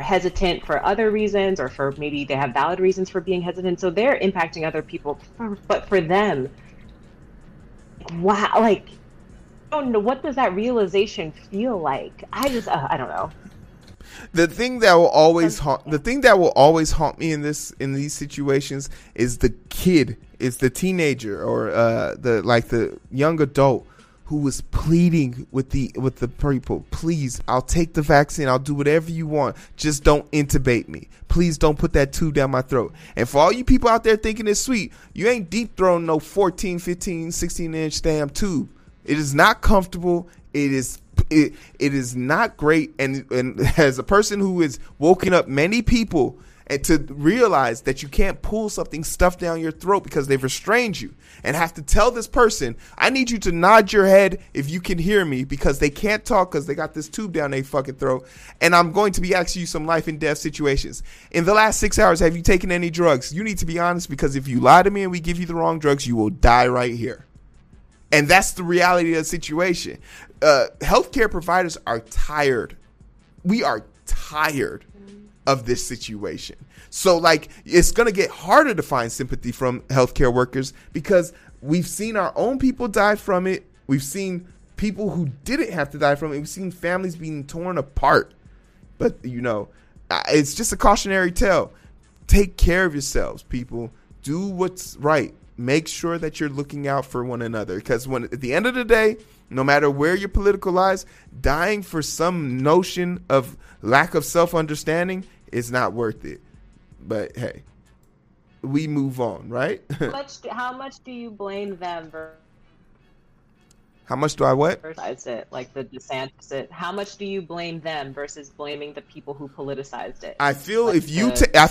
are hesitant for other reasons, or for maybe they have valid reasons for being hesitant, so they're impacting other people. But for them, wow, like, I don't know, what does that realization feel like? I just I don't know. The thing that will always haunt me in these situations is the kid, is the teenager, or the young adult who was pleading with the people, please, I'll take the vaccine, I'll do whatever you want, just don't intubate me. Please don't put that tube down my throat. And for all you people out there thinking it's sweet, you ain't deep throwing no 14, 15, 16 inch damn tube. It is not comfortable. It is not great. And as a person who has woken up many people and to realize that you can't pull something stuffed down your throat because they've restrained you, and have to tell this person, I need you to nod your head if you can hear me, because they can't talk because they got this tube down their fucking throat, and I'm going to be asking you some life and death situations. In the last 6 hours, have you taken any drugs? You need to be honest, because if you lie to me and we give you the wrong drugs, you will die right here. And that's the reality of the situation. Healthcare providers are tired. We are tired of this situation. So, like, it's going to get harder to find sympathy from healthcare workers, because we've seen our own people die from it. We've seen people who didn't have to die from it. We've seen families being torn apart. But, you know, it's just a cautionary tale. Take care of yourselves, people. Do what's right. Make sure that you're looking out for one another, because when at the end of the day, no matter where your political lies, dying for some notion of lack of self-understanding is not worth it. But hey, we move on, right? How much do you blame them? How much do I what? Like the DeSantis it. How much do you blame them versus blaming the people who politicized it? I feel like I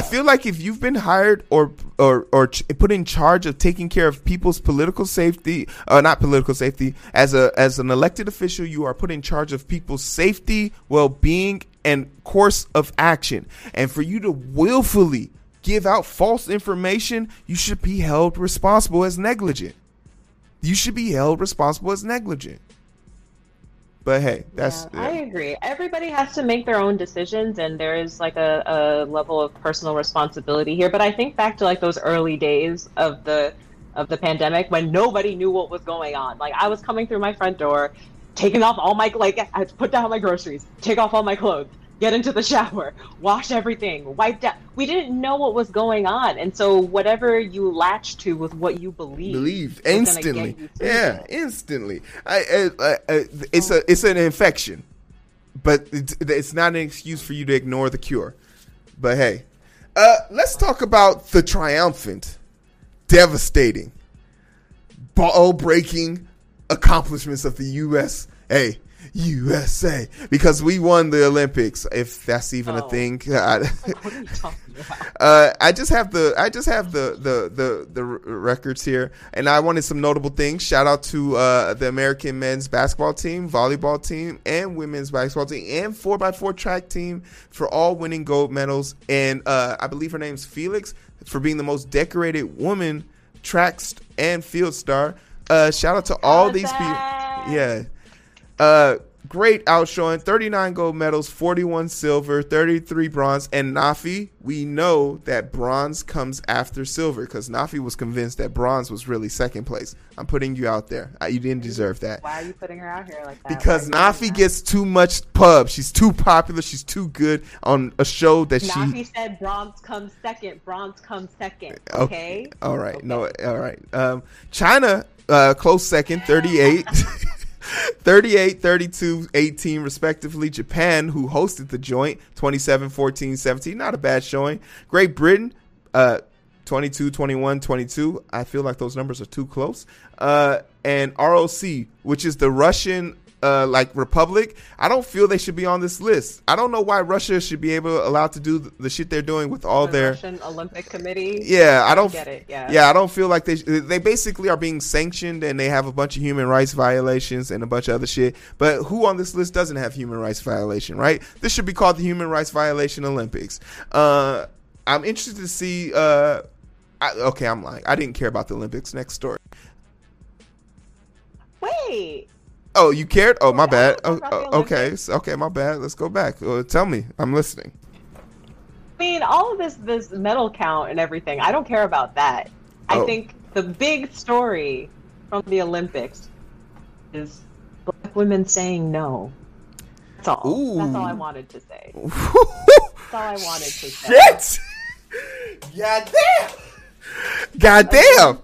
feel like if you've been hired or put in charge of taking care of people's political safety, not political safety, as an elected official, you are put in charge of people's safety, well-being, and course of action. And for you to willfully give out false information, you should be held responsible as negligent. You should be held responsible as negligent. But hey, that's... Yeah, I agree. Everybody has to make their own decisions, and there is like a level of personal responsibility here. But I think back to like those early days of the pandemic when nobody knew what was going on. Like, I was coming through my front door, taking off all my... Like, I had to put down my groceries, take off all my clothes, get into the shower, wash everything, wipe down. We didn't know what was going on. And so whatever you latch to was what you believed instantly. Yeah, instantly. It's an infection, but it's not an excuse for you to ignore the cure. But hey, let's talk about the triumphant, devastating, ball-breaking accomplishments of the USA, because we won the Olympics, if that's even a thing. What are you talking about? I just have the records here, and I wanted some notable things. Shout out to the American men's basketball team, volleyball team, and women's basketball team, and 4x4 track team for all winning gold medals. And I believe her name's Felix, for being the most decorated woman track and field star. Shout out to all these people. Yeah. Great outshowing, 39 gold medals, 41 silver, 33 bronze. And Nafi, we know that bronze comes after silver, because Nafi was convinced that bronze was really second place. I'm putting you out there. You didn't deserve that. Why are you putting her out here like that? Because Nafi gets too much pub. She's too popular. She's too good on a show that Nafi said bronze comes second. Bronze comes second. Okay? All right. Okay. No. All right. China, close second, 38. 38, 32, 18, respectively. Japan, who hosted the joint, 27, 14, 17. Not a bad showing. Great Britain, 22, 21, 22. I feel like those numbers are too close. And ROC, which is the Russian republic. I don't feel they should be on this list. I don't know why Russia should be allowed to do the shit they're doing with all their Russian Olympic Committee. Yeah, I don't get it. Yeah, I don't feel like they basically are being sanctioned, and they have a bunch of human rights violations and a bunch of other shit. But who on this list doesn't have human rights violation, right? This should be called the Human Rights Violation Olympics. I'm interested to see. Okay, I'm lying. I didn't care about the Olympics. Next story. Wait. Oh, you cared? Oh, my bad. Oh, okay, my bad. Let's go back. Tell me. I'm listening. I mean, all of this medal count and everything, I don't care about that. Oh. I think the big story from the Olympics is black women saying no. That's all. Ooh. That's all I wanted to say. That's all I wanted to say. Shit! Goddamn!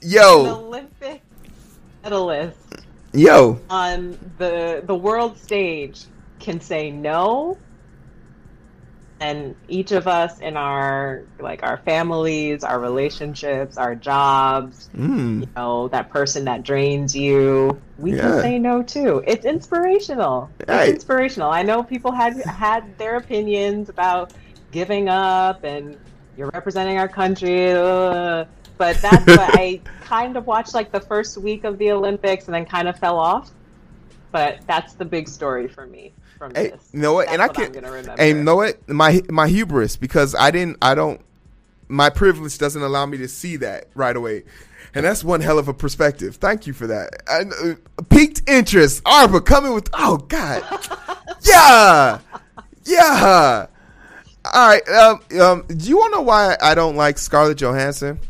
Yo. The Olympics. medalist on the world stage can say no, and each of us in our our families, our relationships, our jobs, you know, that person that drains you, we can say no too. It's inspirational. It's inspirational. I know people had their opinions about giving up and you're representing our country, but that's what I kind of watched the first week of the Olympics and then kind of fell off. But that's the big story for me from this. You know what? And I'm gonna remember. And you know what? My hubris, because my privilege doesn't allow me to see that right away. And that's one hell of a perspective. Thank you for that. Piqued interest. Arba coming with, oh God. Yeah. Yeah. All right. Do you want to know why I don't like Scarlett Johansson?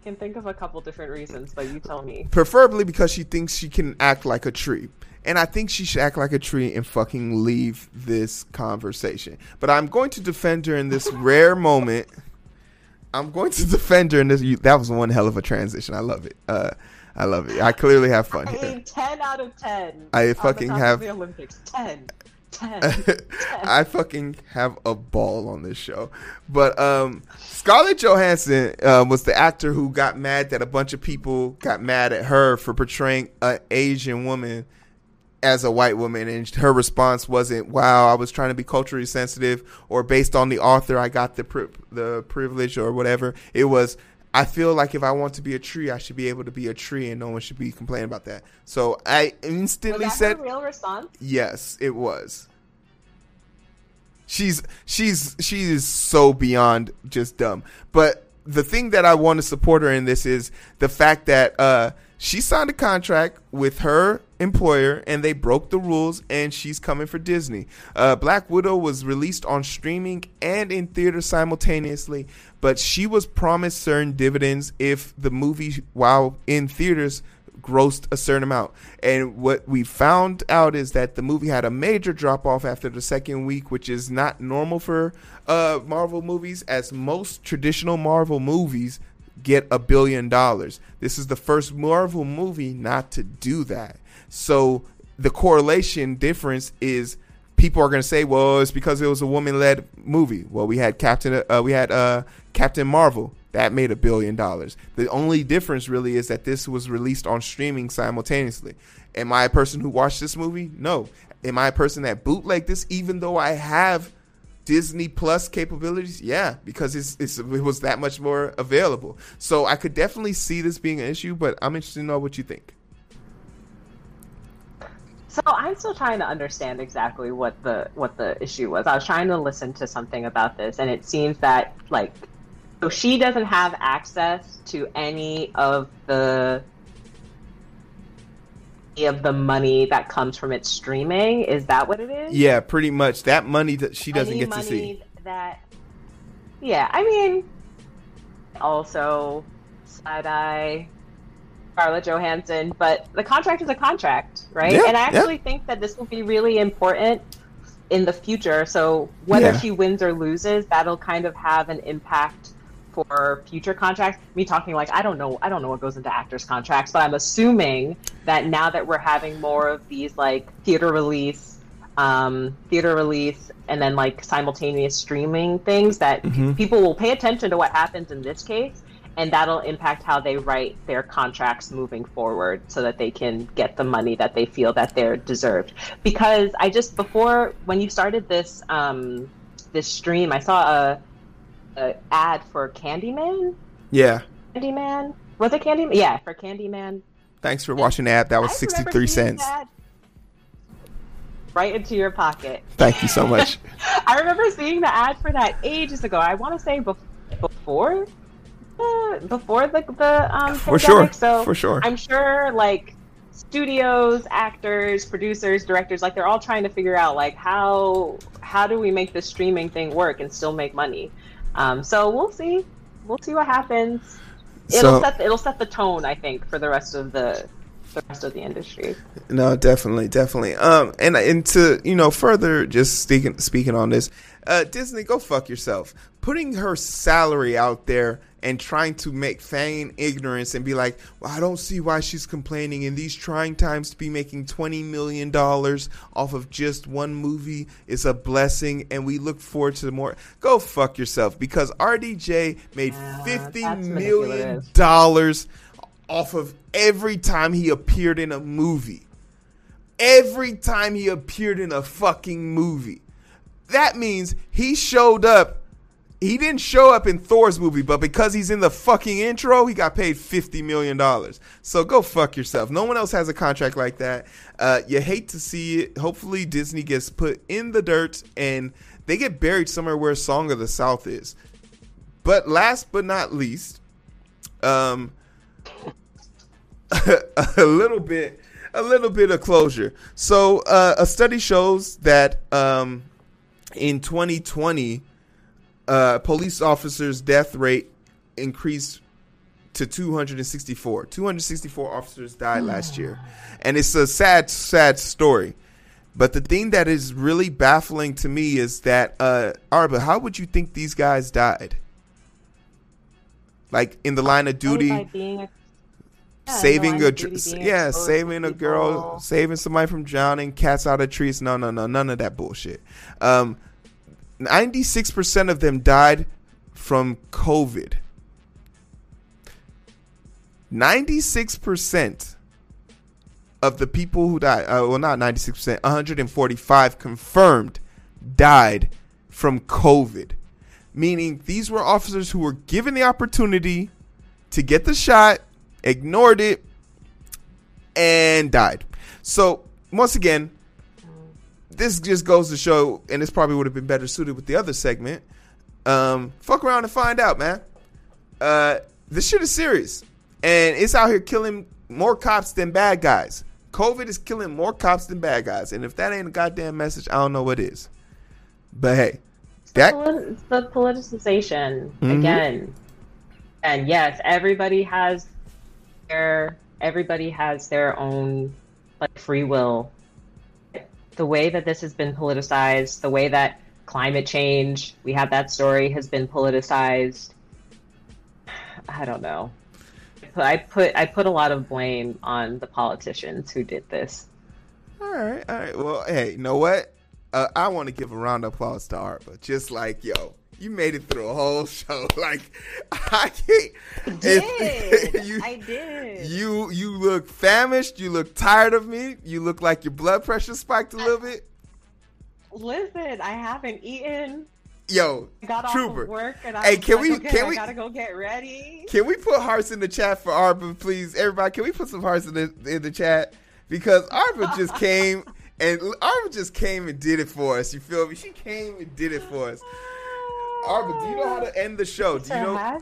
I can think of a couple different reasons, but you tell me. Preferably because she thinks she can act like a tree. And I think she should act like a tree and fucking leave this conversation. But I'm going to defend her in this rare moment. I'm going to defend her in this. That was one hell of a transition. I love it. I love it. I clearly have fun here. I mean, 10 out of 10. I fucking have. The Olympics, 10. I fucking have a ball on this show. But Scarlett Johansson was the actor who got mad that a bunch of people got mad at her for portraying an Asian woman as a white woman, and her response wasn't, wow, I was trying to be culturally sensitive, or based on the author I got the privilege or whatever. It was, I feel like if I want to be a tree, I should be able to be a tree, and no one should be complaining about that. So I instantly said, "Was that her real response?" Yes, it was. She is so beyond just dumb. But the thing that I want to support her in this is the fact that she signed a contract with her employer, and they broke the rules, and she's coming for Disney. Black Widow was released on streaming and in theater simultaneously, but she was promised certain dividends if the movie, while in theaters, grossed a certain amount. And what we found out is that the movie had a major drop off after the second week, which is not normal for Marvel movies, as most traditional Marvel movies get $1 billion. This is the first Marvel movie not to do that. So the correlation difference is people are going to say, well, it's because it was a woman-led movie. Well, we had Captain Marvel. That made $1 billion. The only difference really is that this was released on streaming simultaneously. Am I a person who watched this movie? No. Am I a person that bootlegged this even though I have Disney Plus capabilities? Yeah, because it was that much more available. So I could definitely see this being an issue, but I'm interested to know what you think. So I'm still trying to understand exactly what the issue was. I was trying to listen to something about this, and it seems that so she doesn't have access to any of the money that comes from its streaming. Is that what it is? Yeah, pretty much. That money that she doesn't get to see. Yeah, I mean, also side-eye Scarlett Johansson, but the contract is a contract, right? Yeah, and I actually think that this will be really important in the future. So whether she wins or loses, that'll kind of have an impact for future contracts. Me talking I don't know what goes into actors' contracts, but I'm assuming that now that we're having more of these theater release, and then simultaneous streaming things, that people will pay attention to what happens in this case. And that'll impact how they write their contracts moving forward so that they can get the money that they feel that they're deserved. Because I just, before, when you started this this stream, I saw a ad for Candyman. Yeah. Candyman? Was it Candyman? Yeah, for Candyman. Thanks for watching the ad. That was 63 cents. Right into your pocket. Thank you so much. I remember seeing the ad for that ages ago. I want to say before the for pandemic. Sure. So for sure, I'm sure studios, actors, producers, directors, they're all trying to figure out how do we make this streaming thing work and still make money. So we'll see what happens. It'll set the tone, I think, for the rest of the the rest of the industry. No, definitely. And to, you know, further just speaking on this, Disney, go fuck yourself. Putting her salary out there and trying to make feign ignorance and be like, well, I don't see why she's complaining in these trying times to be making $20 million off of just one movie is a blessing, and we look forward to more. Go fuck yourself, because RDJ made $50 million off of every time he appeared in a movie. Every time he appeared in a fucking movie. That means he showed up. He didn't show up in Thor's movie, but because he's in the fucking intro, he got paid $50 million. So go fuck yourself. No one else has a contract like that. You hate to see it. Hopefully Disney gets put in the dirt and they get buried somewhere where Song of the South is. But last but not least, a little bit of closure. So a study shows that in 2020, police officers' death rate increased to 264. 264 officers died last year. And it's a sad, sad story. But the thing that is really baffling to me is that, Arba, how would you think these guys died? Like, in the line of duty, saving a girl, saving somebody from drowning, cats out of trees. No, none of that bullshit. 96% of them died from COVID. 96% of the people who died, 96%, 145 confirmed died from COVID. Meaning these were officers who were given the opportunity to get the shot, ignored it, and died. So, once again, this just goes to show, and this probably would have been better suited with the other segment. Fuck around and find out, man. This shit is serious. And it's out here killing more cops than bad guys. COVID is killing more cops than bad guys. And if that ain't a goddamn message, I don't know what is. But hey. It's the politicization, again. And yes, everybody has their own, like, free will. The way that this has been politicized, the way that climate change, we have that story, has been politicized. I don't know. I put a lot of blame on the politicians who did this. All right. Well, hey, you know what? I want to give a round of applause to Arba. Just like, yo, you made it through a whole show. Like, I can't. I did. You look famished. You look tired of me. You look like your blood pressure spiked a little bit. Listen, I haven't eaten. Yo, I got Trooper. Off of work and I gotta go get ready. Can we put hearts in the chat for Arba, please? Everybody, can we put some hearts in the chat? Because Arba just came and did it for us. You feel me? She came and did it for us. Arba, do you know how to end the show? Do you know?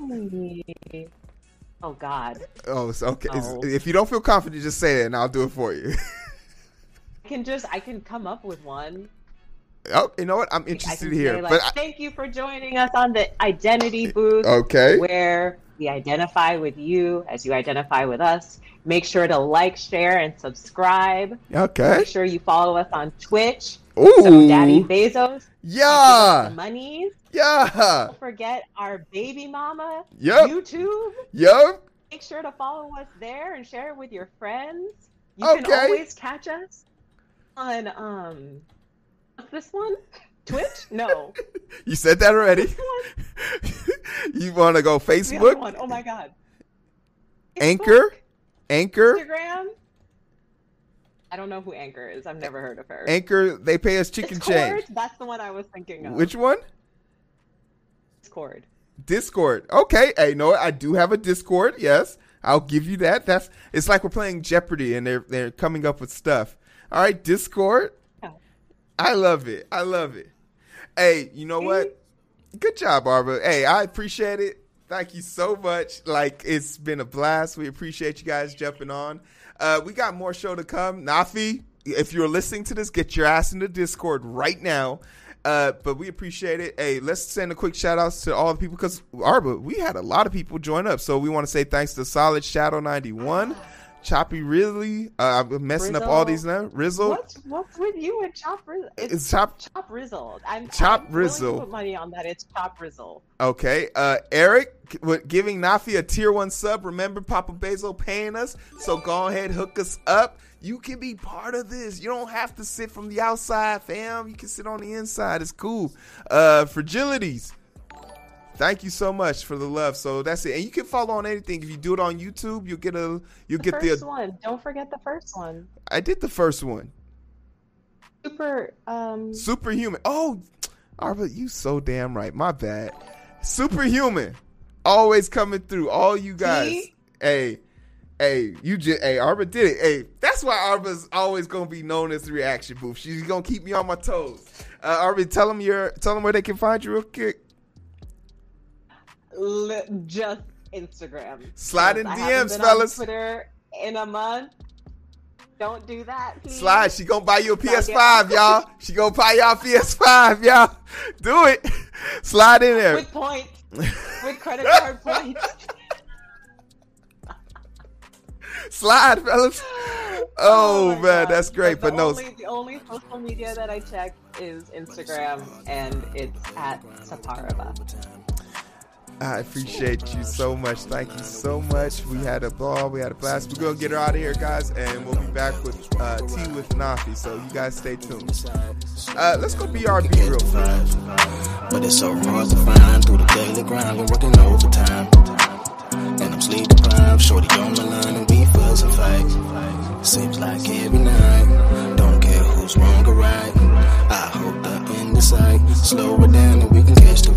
Oh, God. Oh, it's okay. Oh. If you don't feel confident, just say that, and I'll do it for you. I can come up with one. Oh, you know what? I'm interested to hear. Thank you for joining us on the Identity Booth. Okay. Where we identify with you as you identify with us. Make sure to like, share, and subscribe. Okay. Make sure you follow us on Twitch. Ooh. So Daddy Bezos. Yeah. Money. Yeah. Don't forget our baby mama. Yep. YouTube. Yep. Make sure to follow us there and share it with your friends. You can always catch us on this one? Twitch? No. You said that already. You want to go Facebook? Oh my God. Facebook? Anchor. Instagram. I don't know who Anchor is. I've never heard of her. Anchor, they pay us chicken change. That's the one I was thinking of. Which one? Discord. Okay. Hey, no, I do have a Discord. Yes, I'll give you that. It's like we're playing Jeopardy and they're coming up with stuff. All right, Discord. Oh. I love it. Hey, you know what? Good job, Arba. Hey, I appreciate it. Thank you so much. Like, it's been a blast. We appreciate you guys jumping on. We got more show to come. Nafi, if you're listening to this, get your ass in the Discord right now. But we appreciate it. Hey, let's send a quick shout outs to all the people, because Arba, we had a lot of people join up. So we want to say thanks to Solid Shadow 91, Choppy Rizzy. I'm messing Rizzo. Up all these now. Rizzle. What's with you and Chop Rizzle? It's Chop Rizzle. I'm Rizzle. Willing to put money on that. It's Chop Rizzle. Okay. Eric, with giving Nafi a tier 1 sub. Remember, Papa Bezo paying us. So go ahead, hook us up. You can be part of this. You don't have to sit from the outside, fam. You can sit on the inside. It's cool. Fragilities. Thank you so much for the love. So that's it. And you can follow on anything. If you do it on YouTube, you'll get the first one. Don't forget the first one. I did the first one. Superhuman. Oh, Arba, you so damn right. My bad. Superhuman. Always coming through. All you guys. See? Hey, Arba did it. Hey, that's why Arba's always gonna be known as the reaction booth. She's gonna keep me on my toes. Arba, tell them where they can find you real quick. Just Instagram. Slide in DMs, fellas. Twitter in a month. Don't do that. Please. Slide. She gonna buy you a PS5, y'all. She gonna buy y'all a PS5, y'all. Do it. Slide in there. With points. With credit card points. Slide, fellas. Oh man, that's great. The only social media that I check is Instagram, and it's at Saparaba. I appreciate you so much. Thank you so much. We had a ball. We had a blast. We're going to get her out of here, guys, and we'll be back with Tea with Nafi. So you guys stay tuned. Let's go BRB real quick. But it's so hard to find through the daily grind. We're working overtime. And I'm sleep deprived. Shorty on my line and we fuss and fight. Seems like every night. Don't care who's wrong or right. I hope the end is sight. Slow it down and we can catch the